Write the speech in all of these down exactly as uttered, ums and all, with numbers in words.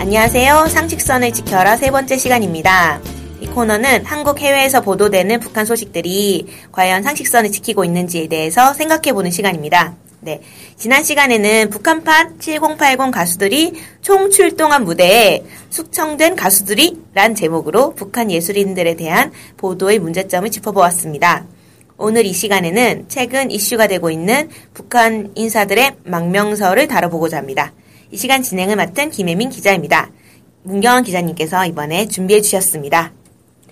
안녕하세요. 상식선을 지켜라 세 번째 시간입니다. 이 코너는 한국 해외에서 보도되는 북한 소식들이 과연 상식선을 지키고 있는지에 대해서 생각해보는 시간입니다. 네, 지난 시간에는 북한판 칠공팔공 가수들이 총출동한 무대에 숙청된 가수들이 란 제목으로 북한 예술인들에 대한 보도의 문제점을 짚어보았습니다. 오늘 이 시간에는 최근 이슈가 되고 있는 북한 인사들의 망명설을 다뤄보고자 합니다. 이 시간 진행을 맡은 김혜민 기자입니다. 문경원 기자님께서 이번에 준비해 주셨습니다.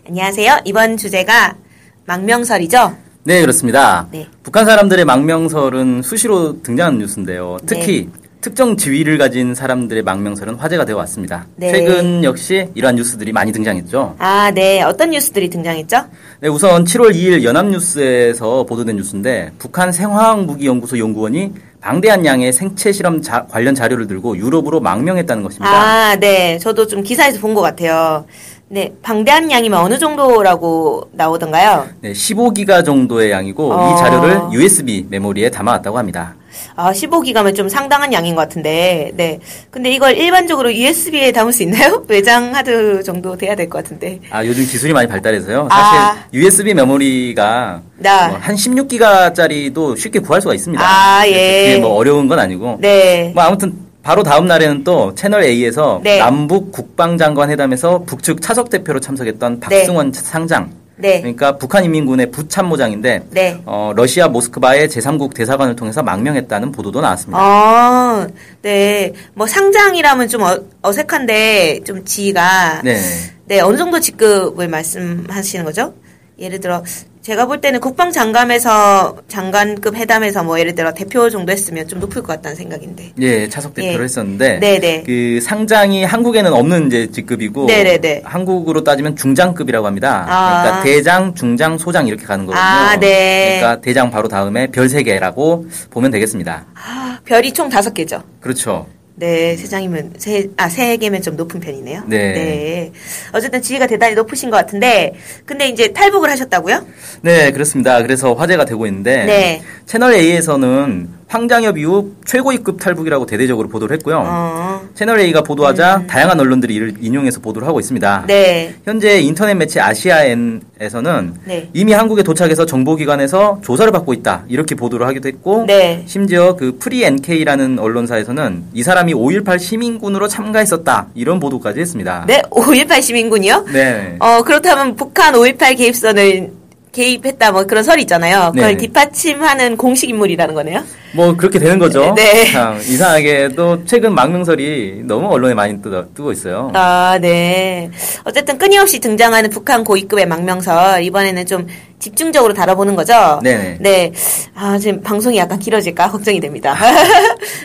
안녕하세요. 이번 주제가 망명설이죠? 네, 그렇습니다. 네. 북한 사람들의 망명설은 수시로 등장하는 뉴스인데요. 특히 네. 특정 지위를 가진 사람들의 망명설은 화제가 되어 왔습니다. 네. 최근 역시 이러한 뉴스들이 많이 등장했죠. 아, 네. 어떤 뉴스들이 등장했죠? 네, 우선 칠월 이일 연합뉴스에서 보도된 뉴스인데 북한 생화학무기연구소 연구원이 방대한 양의 생체 실험 자, 관련 자료를 들고 유럽으로 망명했다는 것입니다. 아, 네. 저도 좀 기사에서 본 것 같아요. 네, 방대한 양이면 어느 정도라고 나오던가요? 네, 십오 기가 정도의 양이고 어... 이 자료를 유에스비 메모리에 담아왔다고 합니다. 아, 십오 기가면 좀 상당한 양인 것 같은데, 네. 근데 이걸 일반적으로 유에스비에 담을 수 있나요? 외장 하드 정도 돼야 될 것 같은데. 아, 요즘 기술이 많이 발달해서요. 사실 아... 유에스비 메모리가 나... 뭐 한 십육 기가짜리도 쉽게 구할 수가 있습니다. 아, 예. 그게 뭐 어려운 건 아니고. 네. 뭐 아무튼. 바로 다음 날에는 또 채널A에서 네. 남북 국방장관 회담에서 북측 차석 대표로 참석했던 박승원 네. 상장, 네. 그러니까 북한인민군의 부참모장인데 네. 어, 러시아 모스크바의 제삼국 대사관을 통해서 망명했다는 보도도 나왔습니다. 아, 네, 뭐 상장이라면 좀 어, 어색한데 좀 지위가 네. 네, 어느 정도 직급을 말씀하시는 거죠? 예를 들어. 제가 볼 때는 국방장관에서 장관급 회담에서 뭐 예를 들어 대표 정도 했으면 좀 높을 것 같다는 생각인데. 예, 차석 대표를 예. 했었는데. 네네. 그 상장이 한국에는 없는 이제 직급이고. 네네네. 한국으로 따지면 중장급이라고 합니다. 아. 그러니까 대장, 중장, 소장 이렇게 가는 거거든요. 아, 네. 그러니까 대장 바로 다음에 별 세 개라고 보면 되겠습니다. 아, 별이 총 다섯 개죠. 그렇죠. 네, 세 장이면 세, 아, 세 개면 좀 높은 편이네요. 네. 네. 어쨌든 지위가 대단히 높으신 것 같은데, 근데 이제 탈북을 하셨다고요? 네, 그렇습니다. 그래서 화제가 되고 있는데, 네. 채널 A에서는 황장엽 이후 최고위급 탈북이라고 대대적으로 보도를 했고요. 어. 채널 A가 보도하자 음. 다양한 언론들이 이를 인용해서 보도를 하고 있습니다. 네. 현재 인터넷 매체 아시아엔에서는 네. 이미 한국에 도착해서 정보기관에서 조사를 받고 있다 이렇게 보도를 하기도 했고, 네. 심지어 그 프리엔케이라는 언론사에서는 이 사람 오일팔 시민군으로 참가했었다 이런 보도까지 했습니다. 네, 오일팔 시민군이요? 네. 어 그렇다면 북한 오일팔 개입선을 개입했다 뭐 그런 설이 있잖아요. 그걸 네. 뒷받침하는 공식 인물이라는 거네요. 뭐 그렇게 되는 거죠. 네. 참 이상하게도 최근 망명설이 너무 언론에 많이 뜨, 뜨고 있어요. 아, 네. 어쨌든 끊임없이 등장하는 북한 고위급의 망명설 이번에는 좀 집중적으로 다뤄보는 거죠. 네. 네. 아, 지금 방송이 약간 길어질까 걱정이 됩니다.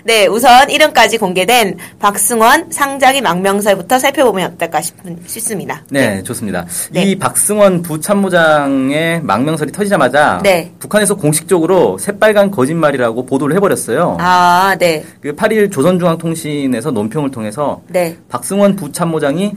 네, 우선 이름까지 공개된 박승원 상장의 망명설부터 살펴보면 어떨까 싶습니다. 네, 네. 좋습니다. 네. 이 박승원 부참모장의 망명설이 터지자마자 네. 북한에서 공식적으로 새빨간 거짓말이라고 보도를 해버렸어요. 아, 네. 그 팔 일 조선중앙통신에서 논평을 통해서 네. 박승원 부참모장이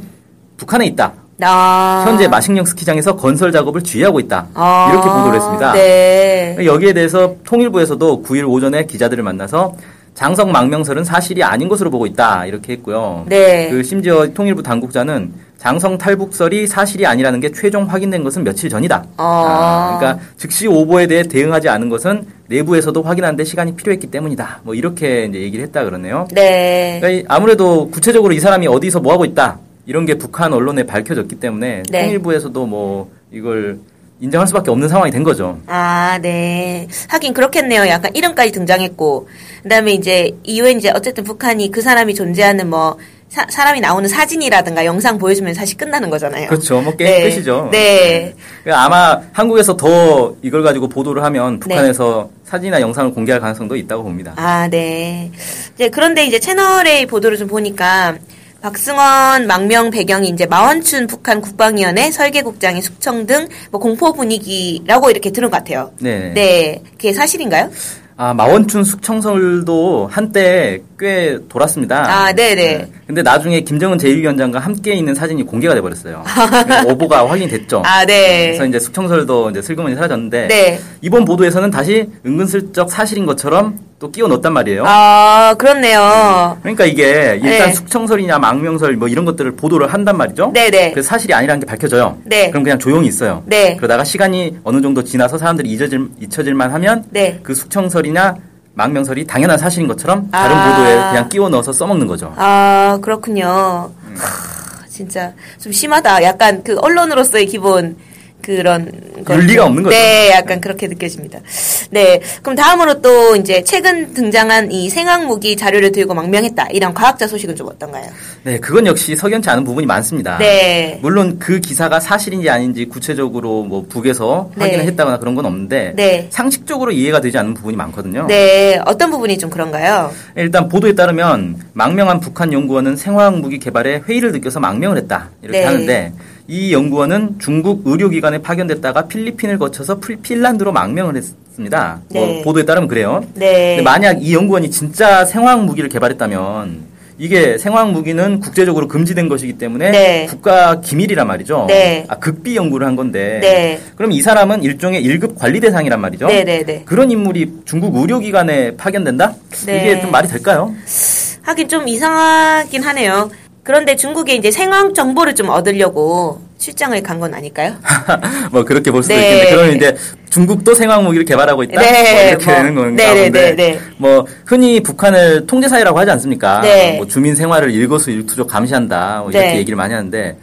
북한에 있다. 아~ 현재 마식령 스키장에서 건설 작업을 지휘하고 있다. 아~ 이렇게 보도를 했습니다. 네. 여기에 대해서 통일부에서도 구일 오전에 기자들을 만나서 장성 망명설은 사실이 아닌 것으로 보고 있다. 이렇게 했고요. 네. 그 심지어 통일부 당국자는 장성 탈북설이 사실이 아니라는 게 최종 확인된 것은 며칠 전이다. 아~ 아, 그러니까 즉시 오보에 대해 대응하지 않은 것은 내부에서도 확인하는 데 시간이 필요했기 때문이다. 뭐 이렇게 이제 얘기를 했다 그러네요. 네. 그러니까 아무래도 구체적으로 이 사람이 어디서 뭐 하고 있다. 이런 게 북한 언론에 밝혀졌기 때문에 네. 통일부에서도 뭐 이걸 인정할 수밖에 없는 상황이 된 거죠. 아, 네. 하긴 그렇겠네요. 약간 이름까지 등장했고, 그다음에 이제 이후에 이제 어쨌든 북한이 그 사람이 존재하는 뭐 사, 사람이 나오는 사진이라든가 영상 보여주면 사실 끝나는 거잖아요. 그렇죠. 뭐 게임 네. 끝이죠. 네. 네. 아마 한국에서 더 이걸 가지고 보도를 하면 북한에서 네. 사진이나 영상을 공개할 가능성도 있다고 봅니다. 아, 네. 이제 그런데 이제 채널A 보도를 좀 보니까 박승원 망명 배경이 이제 마원춘 북한 국방위원회 설계국장의 숙청 등 뭐 공포 분위기라고 이렇게 들은 것 같아요. 네. 네. 그게 사실인가요? 아, 마원춘 숙청설도 한때 꽤 돌았습니다. 아, 네네. 네. 근데 나중에 김정은 제일 위원장과 함께 있는 사진이 공개가 돼버렸어요. 오보가 확인됐죠. 아, 네. 그래서 이제 숙청설도 이제 슬그머니 사라졌는데. 네. 이번 보도에서는 다시 은근슬쩍 사실인 것처럼 또 끼워 넣었단 말이에요. 아, 그렇네요. 네. 그러니까 이게 일단 네. 숙청설이냐 망명설 뭐 이런 것들을 보도를 한단 말이죠. 네네. 그래서 사실이 아니라는 게 밝혀져요. 네. 그럼 그냥 조용히 있어요. 네. 그러다가 시간이 어느 정도 지나서 사람들이 잊어질, 잊혀질만 하면. 네. 그 숙청설이나 망명설이 당연한 사실인 것처럼 다른 아. 보도에 그냥 끼워 넣어서 써먹는 거죠. 아, 그렇군요. 음. 하, 진짜 좀 심하다. 약간 그 언론으로서의 기본. 그런 논리가 없는 거죠. 네, 약간 그렇게 느껴집니다. 네, 그럼 다음으로 또 이제 최근 등장한 이 생학 무기 자료를 들고 망명했다 이런 과학자 소식은 좀 어떤가요? 네, 그건 역시 석연치 않은 부분이 많습니다. 네, 물론 그 기사가 사실인지 아닌지 구체적으로 뭐 북에서 네. 확인을 했다거나 그런 건 없는데 네. 상식적으로 이해가 되지 않는 부분이 많거든요. 네, 어떤 부분이 좀 그런가요? 일단 보도에 따르면 망명한 북한 연구원은 생화학 무기 개발에 회의를 느껴서 망명을 했다 이렇게 네. 하는데. 이 연구원은 중국 의료기관에 파견됐다가 필리핀을 거쳐서 핀란드로 망명을 했습니다. 네. 뭐 보도에 따르면 그래요. 네. 근데 만약 이 연구원이 진짜 생화학 무기를 개발했다면 이게 생화학 무기는 국제적으로 금지된 것이기 때문에 네. 국가 기밀이란 말이죠. 네. 아, 극비 연구를 한 건데 네. 그럼 이 사람은 일종의 일급 관리 대상이란 말이죠. 네, 네, 네. 그런 인물이 중국 의료기관에 파견된다? 네. 이게 좀 말이 될까요? 하긴 좀 이상하긴 하네요. 그런데 중국에 이제 생황 정보를 좀 얻으려고 출장을 간 건 아닐까요? 뭐 그렇게 볼 수도 네. 있겠는데 그러면 이제 중국도 생황 무기를 개발하고 있다. 네. 뭐 이렇게 뭐, 되는 건가 네, 본데 네, 네, 네. 뭐 흔히 북한을 통제 사회라고 하지 않습니까? 네. 뭐 주민 생활을 일거수일투족 감시한다. 뭐 이렇게 네. 얘기를 많이 하는데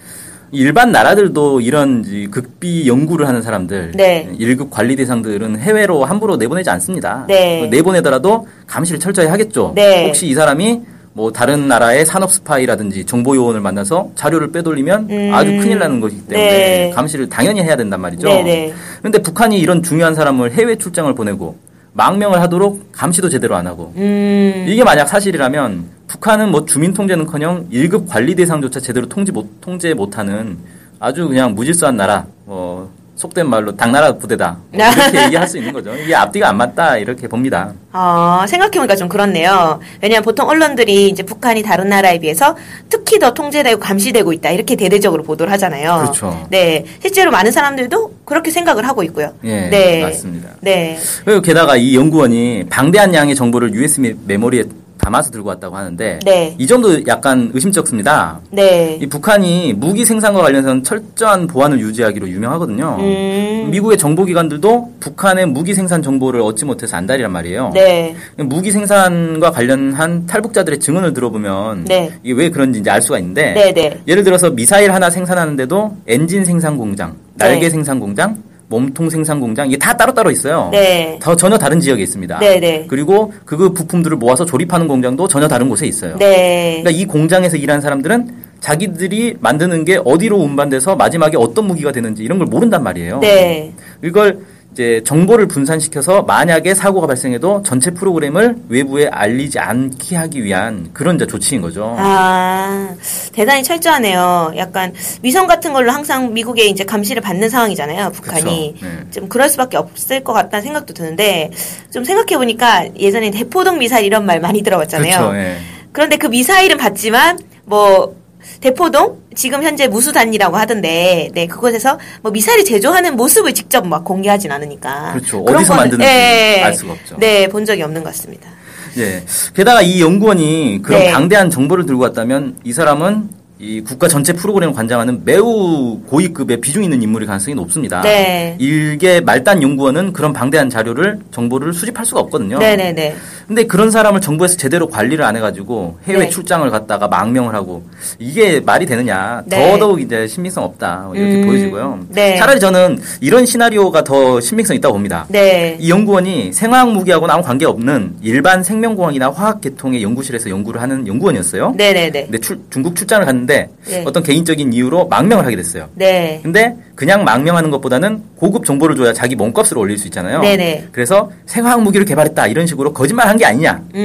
일반 나라들도 이런 극비 연구를 하는 사람들, 네. 일급 관리 대상들은 해외로 함부로 내보내지 않습니다. 네. 내보내더라도 감시를 철저히 하겠죠. 네. 혹시 이 사람이 뭐 다른 나라의 산업 스파이라든지 정보 요원을 만나서 자료를 빼돌리면 음. 아주 큰일 나는 것이기 때문에 네. 감시를 당연히 해야 된단 말이죠. 네네. 그런데 북한이 이런 중요한 사람을 해외 출장을 보내고 망명을 하도록 감시도 제대로 안 하고 음. 이게 만약 사실이라면 북한은 뭐 주민 통제는커녕 일급 관리 대상조차 제대로 통제 못 통제 못하는 아주 그냥 무질서한 나라. 뭐 속된 말로 당나라 부대다 뭐 이렇게 얘기할 수 있는 거죠. 이게 앞뒤가 안 맞다 이렇게 봅니다. 어, 생각해보니까 좀 그렇네요. 왜냐하면 보통 언론들이 이제 북한이 다른 나라에 비해서 특히 더 통제되고 감시되고 있다 이렇게 대대적으로 보도를 하잖아요. 그렇죠. 네, 실제로 많은 사람들도 그렇게 생각을 하고 있고요. 예, 네, 맞습니다. 네. 그리고 게다가 이 연구원이 방대한 양의 정보를 유에스비 메모리에 담아서 들고 왔다고 하는데 네. 이 점도 약간 의심스럽습니다. 네. 이 북한이 무기 생산과 관련해서는 철저한 보안을 유지하기로 유명하거든요. 음. 미국의 정보기관들도 북한의 무기 생산 정보를 얻지 못해서 안달이란 말이에요. 네. 무기 생산과 관련한 탈북자들의 증언을 들어보면 네. 이게 왜 그런지 이제 알 수가 있는데 네, 네. 예를 들어서 미사일 하나 생산하는데도 엔진 생산 공장, 날개 네. 생산 공장, 몸통 생산 공장 이게 다 따로따로 있어요. 네. 더 전혀 다른 지역에 있습니다. 네, 네. 그리고 그 부품들을 모아서 조립하는 공장도 전혀 다른 곳에 있어요. 네. 그러니까 이 공장에서 일하는 사람들은 자기들이 만드는 게 어디로 운반돼서 마지막에 어떤 무기가 되는지 이런 걸 모른단 말이에요. 네. 이걸 이제 정보를 분산시켜서 만약에 사고가 발생해도 전체 프로그램을 외부에 알리지 않게 하기 위한 그런 이제 조치인 거죠. 아, 대단히 철저하네요. 약간 위성 같은 걸로 항상 미국에 이제 감시를 받는 상황이잖아요. 북한이. 그쵸, 네. 좀 그럴 수밖에 없을 것 같다는 생각도 드는데 좀 생각해보니까 예전에 대포동 미사일 이런 말 많이 들어봤잖아요. 그쵸, 네. 그런데 그 미사일은 봤지만 뭐 대포동 지금 현재 무수단이라고 하던데, 네 그곳에서 뭐 미사일을 제조하는 모습을 직접 막 공개하진 않으니까 그렇죠. 그런 어디서 만드는지 네. 알 수가 없죠. 네, 본 적이 없는 것 같습니다. 예, 게다가 이 연구원이 그런 네. 방대한 정보를 들고 왔다면 이 사람은 이 국가 전체 프로그램을 관장하는 매우 고위급의 비중 있는 인물일 가능성이 높습니다. 네. 일개 말단 연구원은 그런 방대한 자료를 정보를 수집할 수가 없거든요. 네네네. 네, 네. 근데 그런 사람을 정부에서 제대로 관리를 안 해가지고 해외 네. 출장을 갔다가 망명을 하고 이게 말이 되느냐. 네. 더더욱 이제 신빙성 없다 이렇게 음, 보여지고요. 네. 차라리 저는 이런 시나리오가 더 신빙성 있다고 봅니다. 네. 이 연구원이 생화학 무기하고는 아무 관계 없는 일반 생명공학이나 화학 계통의 연구실에서 연구를 하는 연구원이었어요. 네네네. 네, 네. 근데 출, 중국 출장을 갔는데 네. 어떤 개인적인 이유로 망명을 하게 됐어요. 네. 근데 그냥 망명하는 것보다는 고급 정보를 줘야 자기 몸값을 올릴 수 있잖아요. 네네. 그래서 생화학 무기를 개발했다 이런 식으로 거짓말한 게 아니냐. 음...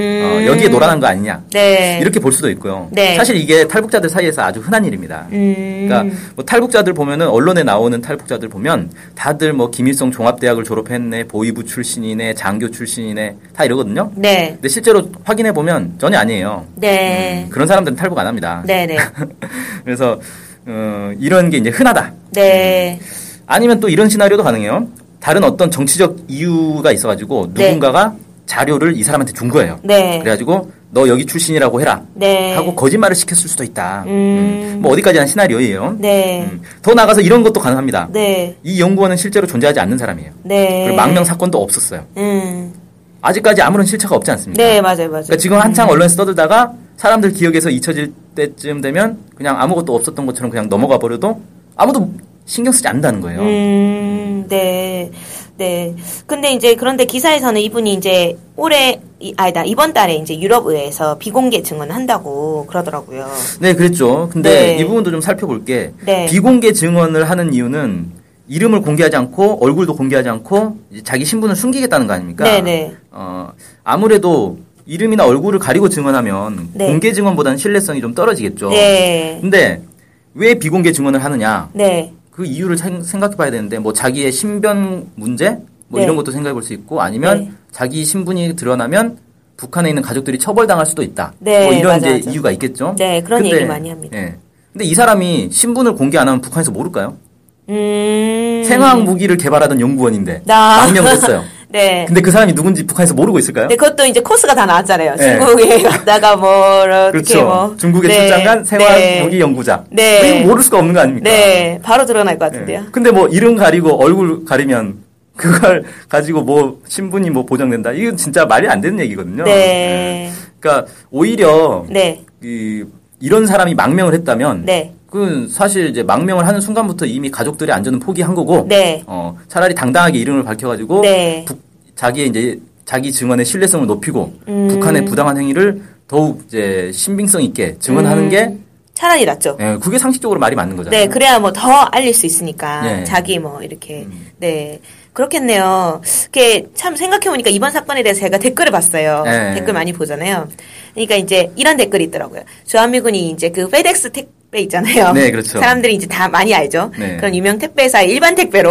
어, 여기에 놀아난 거 아니냐. 네. 이렇게 볼 수도 있고요. 네. 사실 이게 탈북자들 사이에서 아주 흔한 일입니다. 음... 그러니까 뭐 탈북자들 보면은 언론에 나오는 탈북자들 보면 다들 뭐 김일성 종합대학을 졸업했네, 보위부 출신이네, 장교 출신이네 다 이러거든요. 네. 근데 실제로 확인해 보면 전혀 아니에요. 네. 음, 그런 사람들은 탈북 안 합니다. 네네. 그래서 어, 이런 게 이제 흔하다. 네. 아니면 또 이런 시나리오도 가능해요. 다른 어떤 정치적 이유가 있어가지고 누군가가 네. 자료를 이 사람한테 준 거예요. 네. 그래가지고 너 여기 출신이라고 해라. 네. 하고 거짓말을 시켰을 수도 있다. 음. 음. 뭐 어디까지나 시나리오예요. 네. 음. 더 나가서 이런 것도 가능합니다. 네. 이 연구원은 실제로 존재하지 않는 사람이에요. 네. 그리고 망명 사건도 없었어요. 음. 아직까지 아무런 실체가 없지 않습니까? 네, 맞아요, 맞아요. 그러니까 지금 한창 음. 언론에서 떠들다가 사람들 기억에서 잊혀질 때쯤 되면 그냥 아무것도 없었던 것처럼 그냥 넘어가 버려도 아무도 신경 쓰지 않는다는 거예요. 음, 네. 네. 근데 이제 그런데 기사에서는 이분이 이제 올해, 아니다, 이번 달에 이제 유럽의회에서 비공개 증언을 한다고 그러더라고요. 네, 그랬죠. 근데 네. 이 부분도 좀 살펴볼 게 네. 비공개 증언을 하는 이유는 이름을 공개하지 않고 얼굴도 공개하지 않고 자기 신분을 숨기겠다는 거 아닙니까? 네네. 어, 아무래도 이름이나 얼굴을 가리고 증언하면 네. 공개 증언보다는 신뢰성이 좀 떨어지겠죠. 네. 근데 왜 비공개 증언을 하느냐? 네. 그 이유를 생각해 봐야 되는데 뭐 자기의 신변 문제? 뭐 네. 이런 것도 생각해 볼 수 있고 아니면 네. 자기 신분이 드러나면 북한에 있는 가족들이 처벌당할 수도 있다. 네. 뭐 이런 맞아, 이제 맞아. 이유가 있겠죠. 네. 그런 근데, 얘기 많이 합니다. 네. 근데 이 사람이 신분을 공개 안 하면 북한에서 모를까요? 음... 생화학 무기를 개발하던 연구원인데 나... 망명됐어요. 네. 근데 그 사람이 누군지 북한에서 모르고 있을까요? 네, 그것도 이제 코스가 다 나왔잖아요. 네. 중국에 갔다가 뭐 그렇죠. 뭐 중국에 네. 출장간 생화학 네. 무기 연구자. 네. 모를 수가 없는 거 아닙니까? 네. 바로 드러날 것 같은데요. 네. 근데 뭐 이름 가리고 얼굴 가리면 그걸 가지고 뭐 신분이 뭐 보장된다. 이건 진짜 말이 안 되는 얘기거든요. 네. 네. 그러니까 오히려 네. 이 이런 사람이 망명을 했다면. 네. 그 사실 이제 망명을 하는 순간부터 이미 가족들의 안전은 포기한 거고, 네. 어 차라리 당당하게 이름을 밝혀가지고 네. 북, 자기의 이제 자기 증언의 신뢰성을 높이고 음. 북한의 부당한 행위를 더욱 이제 신빙성 있게 증언하는 음. 게 차라리 낫죠. 네, 그게 상식적으로 말이 맞는 거잖아요. 네, 그래야 뭐 더 알릴 수 있으니까 네. 자기 뭐 이렇게 음. 네. 그렇겠네요. 그게 참 생각해보니까 이번 사건에 대해서 제가 댓글을 봤어요. 네. 댓글 많이 보잖아요. 그러니까 이제 이런 댓글이 있더라고요. 주한미군이 이제 그 페덱스 택배 있잖아요. 네, 그렇죠. 사람들이 이제 다 많이 알죠. 네. 그런 유명 택배사의 일반 택배로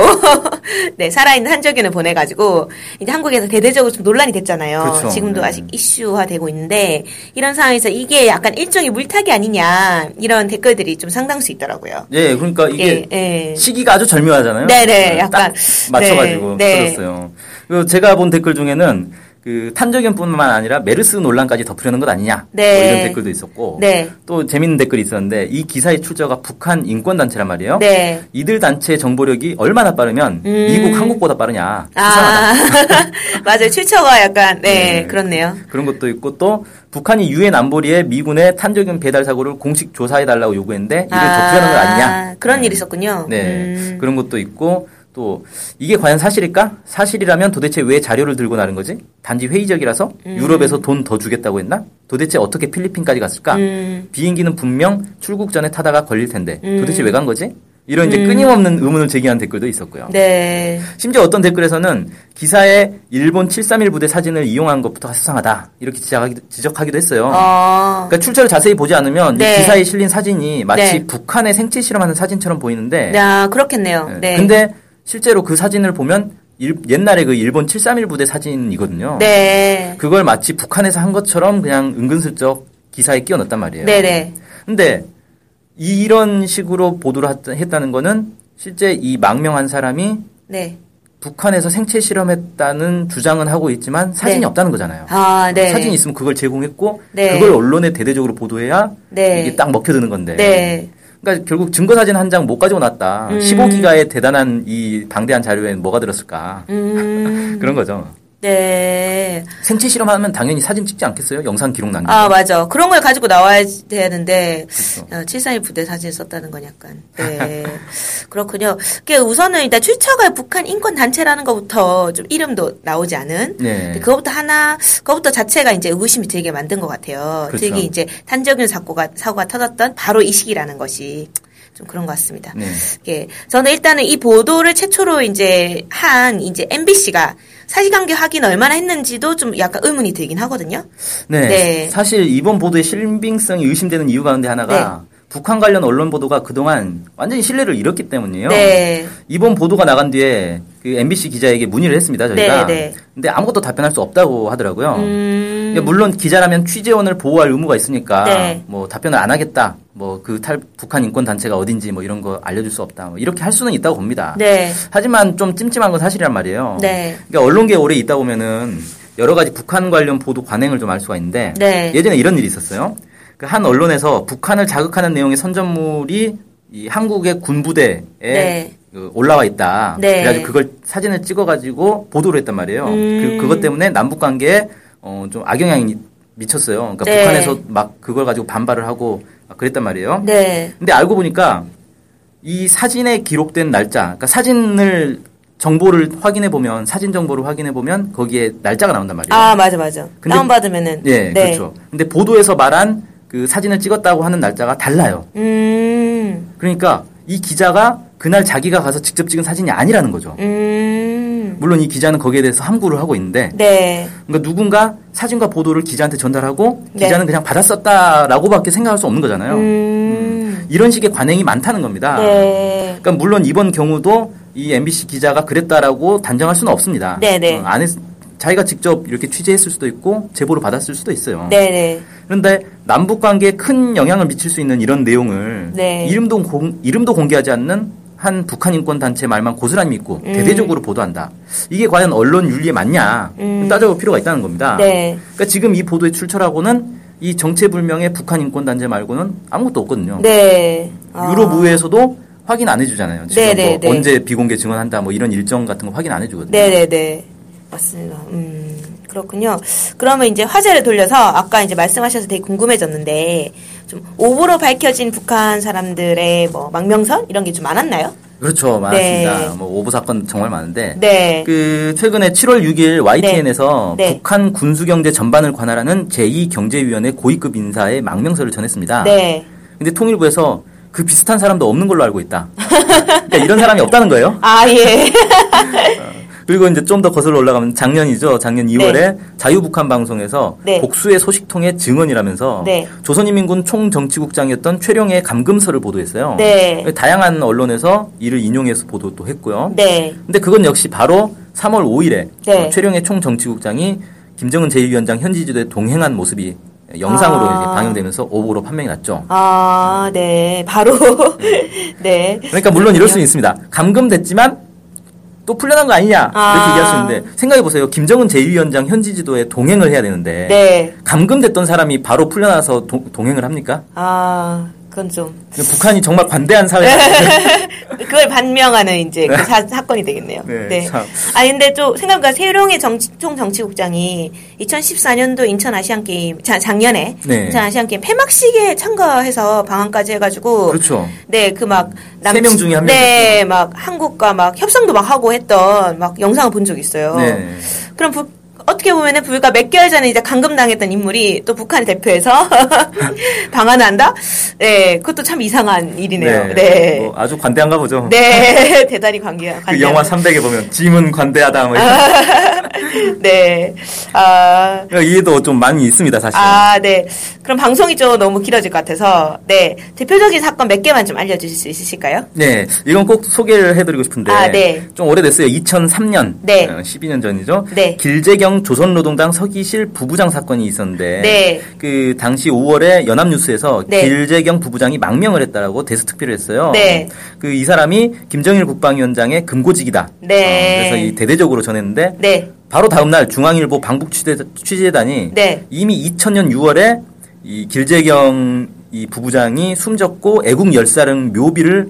네, 살아있는 한적인을 보내가지고 이제 한국에서 대대적으로 좀 논란이 됐잖아요. 그렇죠. 지금도 네. 아직 이슈화되고 있는데 이런 상황에서 이게 약간 일종의 물타기 아니냐 이런 댓글들이 좀 상당수 있더라고요. 네, 그러니까 이게 네, 네. 시기가 아주 절묘하잖아요. 네, 네, 약간 맞춰가지고. 네. 네. 들었어요. 그 제가 본 댓글 중에는 그 탄저균뿐만 아니라 메르스 논란까지 덮으려는 것 아니냐 네. 뭐 이런 댓글도 있었고 네. 또 재밌는 댓글이 있었는데 이 기사의 출처가 북한 인권단체란 말이에요. 네. 이들 단체의 정보력이 얼마나 빠르면 음. 미국, 한국보다 빠르냐. 이상하다. 아. 맞아요. 출처가 약간 네, 네. 그렇네요. 그런 것도 있고 또 북한이 유엔 안보리에 미군의 탄저균 배달 사고를 공식 조사해달라고 요구했는데 이를 아. 덮으려는 것 아니냐. 그런 네. 일이 있었군요. 네. 음. 그런 것도 있고 또 이게 과연 사실일까? 사실이라면 도대체 왜 자료를 들고 나른 거지? 단지 회의적이라서? 음. 유럽에서 돈 더 주겠다고 했나? 도대체 어떻게 필리핀까지 갔을까? 음. 비행기는 분명 출국 전에 타다가 걸릴 텐데 음. 도대체 왜 간 거지? 이런 이제 음. 끊임없는 의문을 제기한 댓글도 있었고요. 네. 심지어 어떤 댓글에서는 기사에 일본 칠삼일 부대 사진을 이용한 것부터 수상하다 이렇게 지적하기도, 지적하기도 했어요. 어. 그러니까 출처를 자세히 보지 않으면 네. 기사에 실린 사진이 마치 네. 북한의 생체 실험하는 사진처럼 보이는데. 야, 그렇겠네요. 네. 네. 근데 실제로 그 사진을 보면 일, 옛날에 그 일본 칠삼일 부대 사진이거든요. 네. 그걸 마치 북한에서 한 것처럼 그냥 은근슬쩍 기사에 끼워 넣었단 말이에요. 네네. 근데 이런 식으로 보도를 했다는 거는 실제 이 망명한 사람이 네. 북한에서 생체 실험했다는 주장은 하고 있지만 사진이 네. 없다는 거잖아요. 아, 네. 사진이 있으면 그걸 제공했고 네. 그걸 언론에 대대적으로 보도해야 네. 이게 딱 먹혀드는 건데. 네. 그러니까 결국 증거 사진 한 장 못 가지고 나왔다. 음. 십오 기가의 대단한 이 방대한 자료에는 뭐가 들었을까? 음. 그런 거죠. 네. 생체 실험하면 당연히 사진 찍지 않겠어요? 영상 기록 남기고. 아, 맞아. 그런 걸 가지고 나와야 되는데, 그렇죠. 어, 칠삼일 부대 사진을 썼다는 건 약간. 네. 그렇군요. 그러니까 우선은 일단 출처가 북한 인권단체라는 것부터 좀 이름도 나오지 않은. 네. 그것부터 하나, 그것부터 자체가 이제 의구심이 들게 만든 것 같아요. 그렇죠. 특히 이제 탄저균 사고가, 사고가 터졌던 바로 이 시기라는 것이. 좀 그런 것 같습니다. 네. 예. 저는 일단은 이 보도를 최초로 이제 한 이제 엠비씨가 사실관계 확인 얼마나 했는지도 좀 약간 의문이 들긴 하거든요. 네. 네. 사실 이번 보도의 신빙성이 의심되는 이유 가운데 하나가 네. 북한 관련 언론 보도가 그동안 완전히 신뢰를 잃었기 때문이에요. 네. 이번 보도가 나간 뒤에 그 엠비씨 기자에게 문의를 했습니다. 저희가. 네, 네. 근데 아무것도 답변할 수 없다고 하더라고요. 음... 그러니까 물론 기자라면 취재원을 보호할 의무가 있으니까 네. 뭐 답변을 안 하겠다. 뭐 그 탈 북한 인권 단체가 어딘지 뭐 이런 거 알려줄 수 없다. 뭐 이렇게 할 수는 있다고 봅니다. 네. 하지만 좀 찜찜한 건 사실이란 말이에요. 네. 그러니까 언론계에 오래 있다 보면은 여러 가지 북한 관련 보도 관행을 좀 알 수가 있는데 네. 예전에 이런 일이 있었어요. 그 한 언론에서 북한을 자극하는 내용의 선전물이 이 한국의 군부대에 네. 그 올라와 있다. 네. 그래가지고 그걸 사진을 찍어가지고 보도를 했단 말이에요. 음. 그 그것 때문에 남북 관계에 어 좀 악영향이 미쳤어요. 그러니까 네. 북한에서 막 그걸 가지고 반발을 하고 그랬단 말이에요. 네. 근데 알고 보니까 이 사진에 기록된 날짜, 그러니까 사진을 정보를 확인해 보면 사진 정보를 확인해 보면 거기에 날짜가 나온단 말이에요. 아 맞아 맞아. 다운 받으면은. 네, 네 그렇죠. 근데 보도에서 말한 그 사진을 찍었다고 하는 날짜가 달라요. 음. 그러니까 이 기자가 그날 자기가 가서 직접 찍은 사진이 아니라는 거죠. 음. 물론 이 기자는 거기에 대해서 함구를 하고 있는데. 네. 그러니까 누군가 사진과 보도를 기자한테 전달하고 네. 기자는 그냥 받았었다라고밖에 생각할 수 없는 거잖아요. 음. 음. 이런 식의 관행이 많다는 겁니다. 네. 그러니까 물론 이번 경우도 이 엠비씨 기자가 그랬다라고 단정할 수는 없습니다. 네네. 어, 안 했, 자기가 직접 이렇게 취재했을 수도 있고 제보를 받았을 수도 있어요. 네네. 그런데 남북 관계에 큰 영향을 미칠 수 있는 이런 내용을 네. 이름도 공, 이름도 공개하지 않는 한 북한 인권 단체 말만 고스란히 믿고 음. 대대적으로 보도한다. 이게 과연 언론 윤리에 맞냐 음. 따져볼 필요가 있다는 겁니다. 네. 그러니까 지금 이 보도의 출처라고는 이 정체불명의 북한 인권 단체 말고는 아무것도 없거든요. 네. 아. 유럽 의회에서도 확인 안 해주잖아요. 지금 네네, 뭐 언제 비공개 증언한다 뭐 이런 일정 같은 거 확인 안 해주거든요. 네네네. 맞습니다. 음, 그렇군요. 그러면 이제 화제를 돌려서 아까 이제 말씀하셔서 되게 궁금해졌는데 좀 오보로 밝혀진 북한 사람들의 뭐 망명선 이런 게 좀 많았나요? 그렇죠. 많았습니다. 네. 뭐 오보 사건 정말 많은데 네. 그 최근에 칠월 육일 와이티엔에서 네. 네. 북한 군수경제 전반을 관할하는 제이 경제위원회 고위급 인사의 망명서를 전했습니다. 네. 근데 통일부에서 그 비슷한 사람도 없는 걸로 알고 있다. 그러니까 이런 사람이 없다는 거예요. 아, 예. 그리고 이제 좀 더 거슬러 올라가면 작년이죠. 작년 이월에 네. 자유북한 방송에서 네. 복수의 소식통의 증언이라면서 네. 조선인민군 총정치국장이었던 최룡의 감금서를 보도했어요. 네. 다양한 언론에서 이를 인용해서 보도도 했고요. 네. 근데 그건 역시 바로 삼월 오일에 네. 최룡의 총정치국장이 김정은 제일 위원장 현지 지도에 동행한 모습이 영상으로 아. 방영되면서 오보로 판명이 났죠. 아, 네. 바로. 네. 그러니까 물론 이럴 수는 있습니다. 감금됐지만 또 풀려난 거 아니냐. 아. 이렇게 얘기할 수 있는데 생각해보세요. 김정은 제일 위원장 현지 지도에 동행을 해야 되는데 네. 감금됐던 사람이 바로 풀려나서 도, 동행을 합니까? 아, 그건 좀. 북한이 정말 관대한 사회. 그걸 반명하는 이제 그 사, 사건이 되겠네요. 네. 네. 아 근데 또 생각보다 세룡의 정치, 총 정치국장이 이천십사년도 인천 아시안 게임 작년에 네. 인천 아시안 게임 폐막식에 참가해서 방한까지 해가지고 그렇죠. 네, 그 막 세 명 중에 한 명. 네, 막 한국과 막 협상도 막 하고 했던 막 영상을 본 적이 있어요. 네. 그럼 부, 어떻게 보면은 불과 몇 개월 전에 이제 감금당했던 인물이 또 북한을 대표해서 방한을 한다? 네, 그것도 참 이상한 일이네요. 네. 네. 뭐 아주 관대한가 보죠. 네, 대단히 관계야. 그 영화 삼백에 보면 짐은 관대하다. 뭐 네. 아. 이해도 좀 많이 있습니다, 사실. 아, 네. 그럼 방송이 좀 너무 길어질 것 같아서, 네. 대표적인 사건 몇 개만 좀 알려주실 수 있으실까요? 네. 이건 꼭 소개를 해드리고 싶은데. 아, 네. 좀 오래됐어요. 이천삼년. 네. 십이년 전이죠. 네. 길재경 대통령 조선노동당 서기실 부부장 사건이 있었는데 네. 그 당시 오월에 연합뉴스에서 네. 길재경 부부장이 망명을 했다라고 대수특필을 했어요. 네. 그 이 사람이 김정일 국방위원장의 금고직이다. 네. 어, 그래서 이 대대적으로 전했는데 네. 바로 다음 날 중앙일보 방북 취재단이 네. 이미 이천 년 유월에 이 길재경 이 부부장이 숨졌고 애국 열사령 묘비를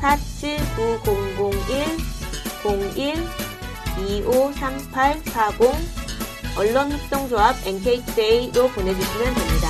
사칠구공공일 공일 이오삼팔사공 언론협동조합 엔케이투데이로 보내주시면 됩니다.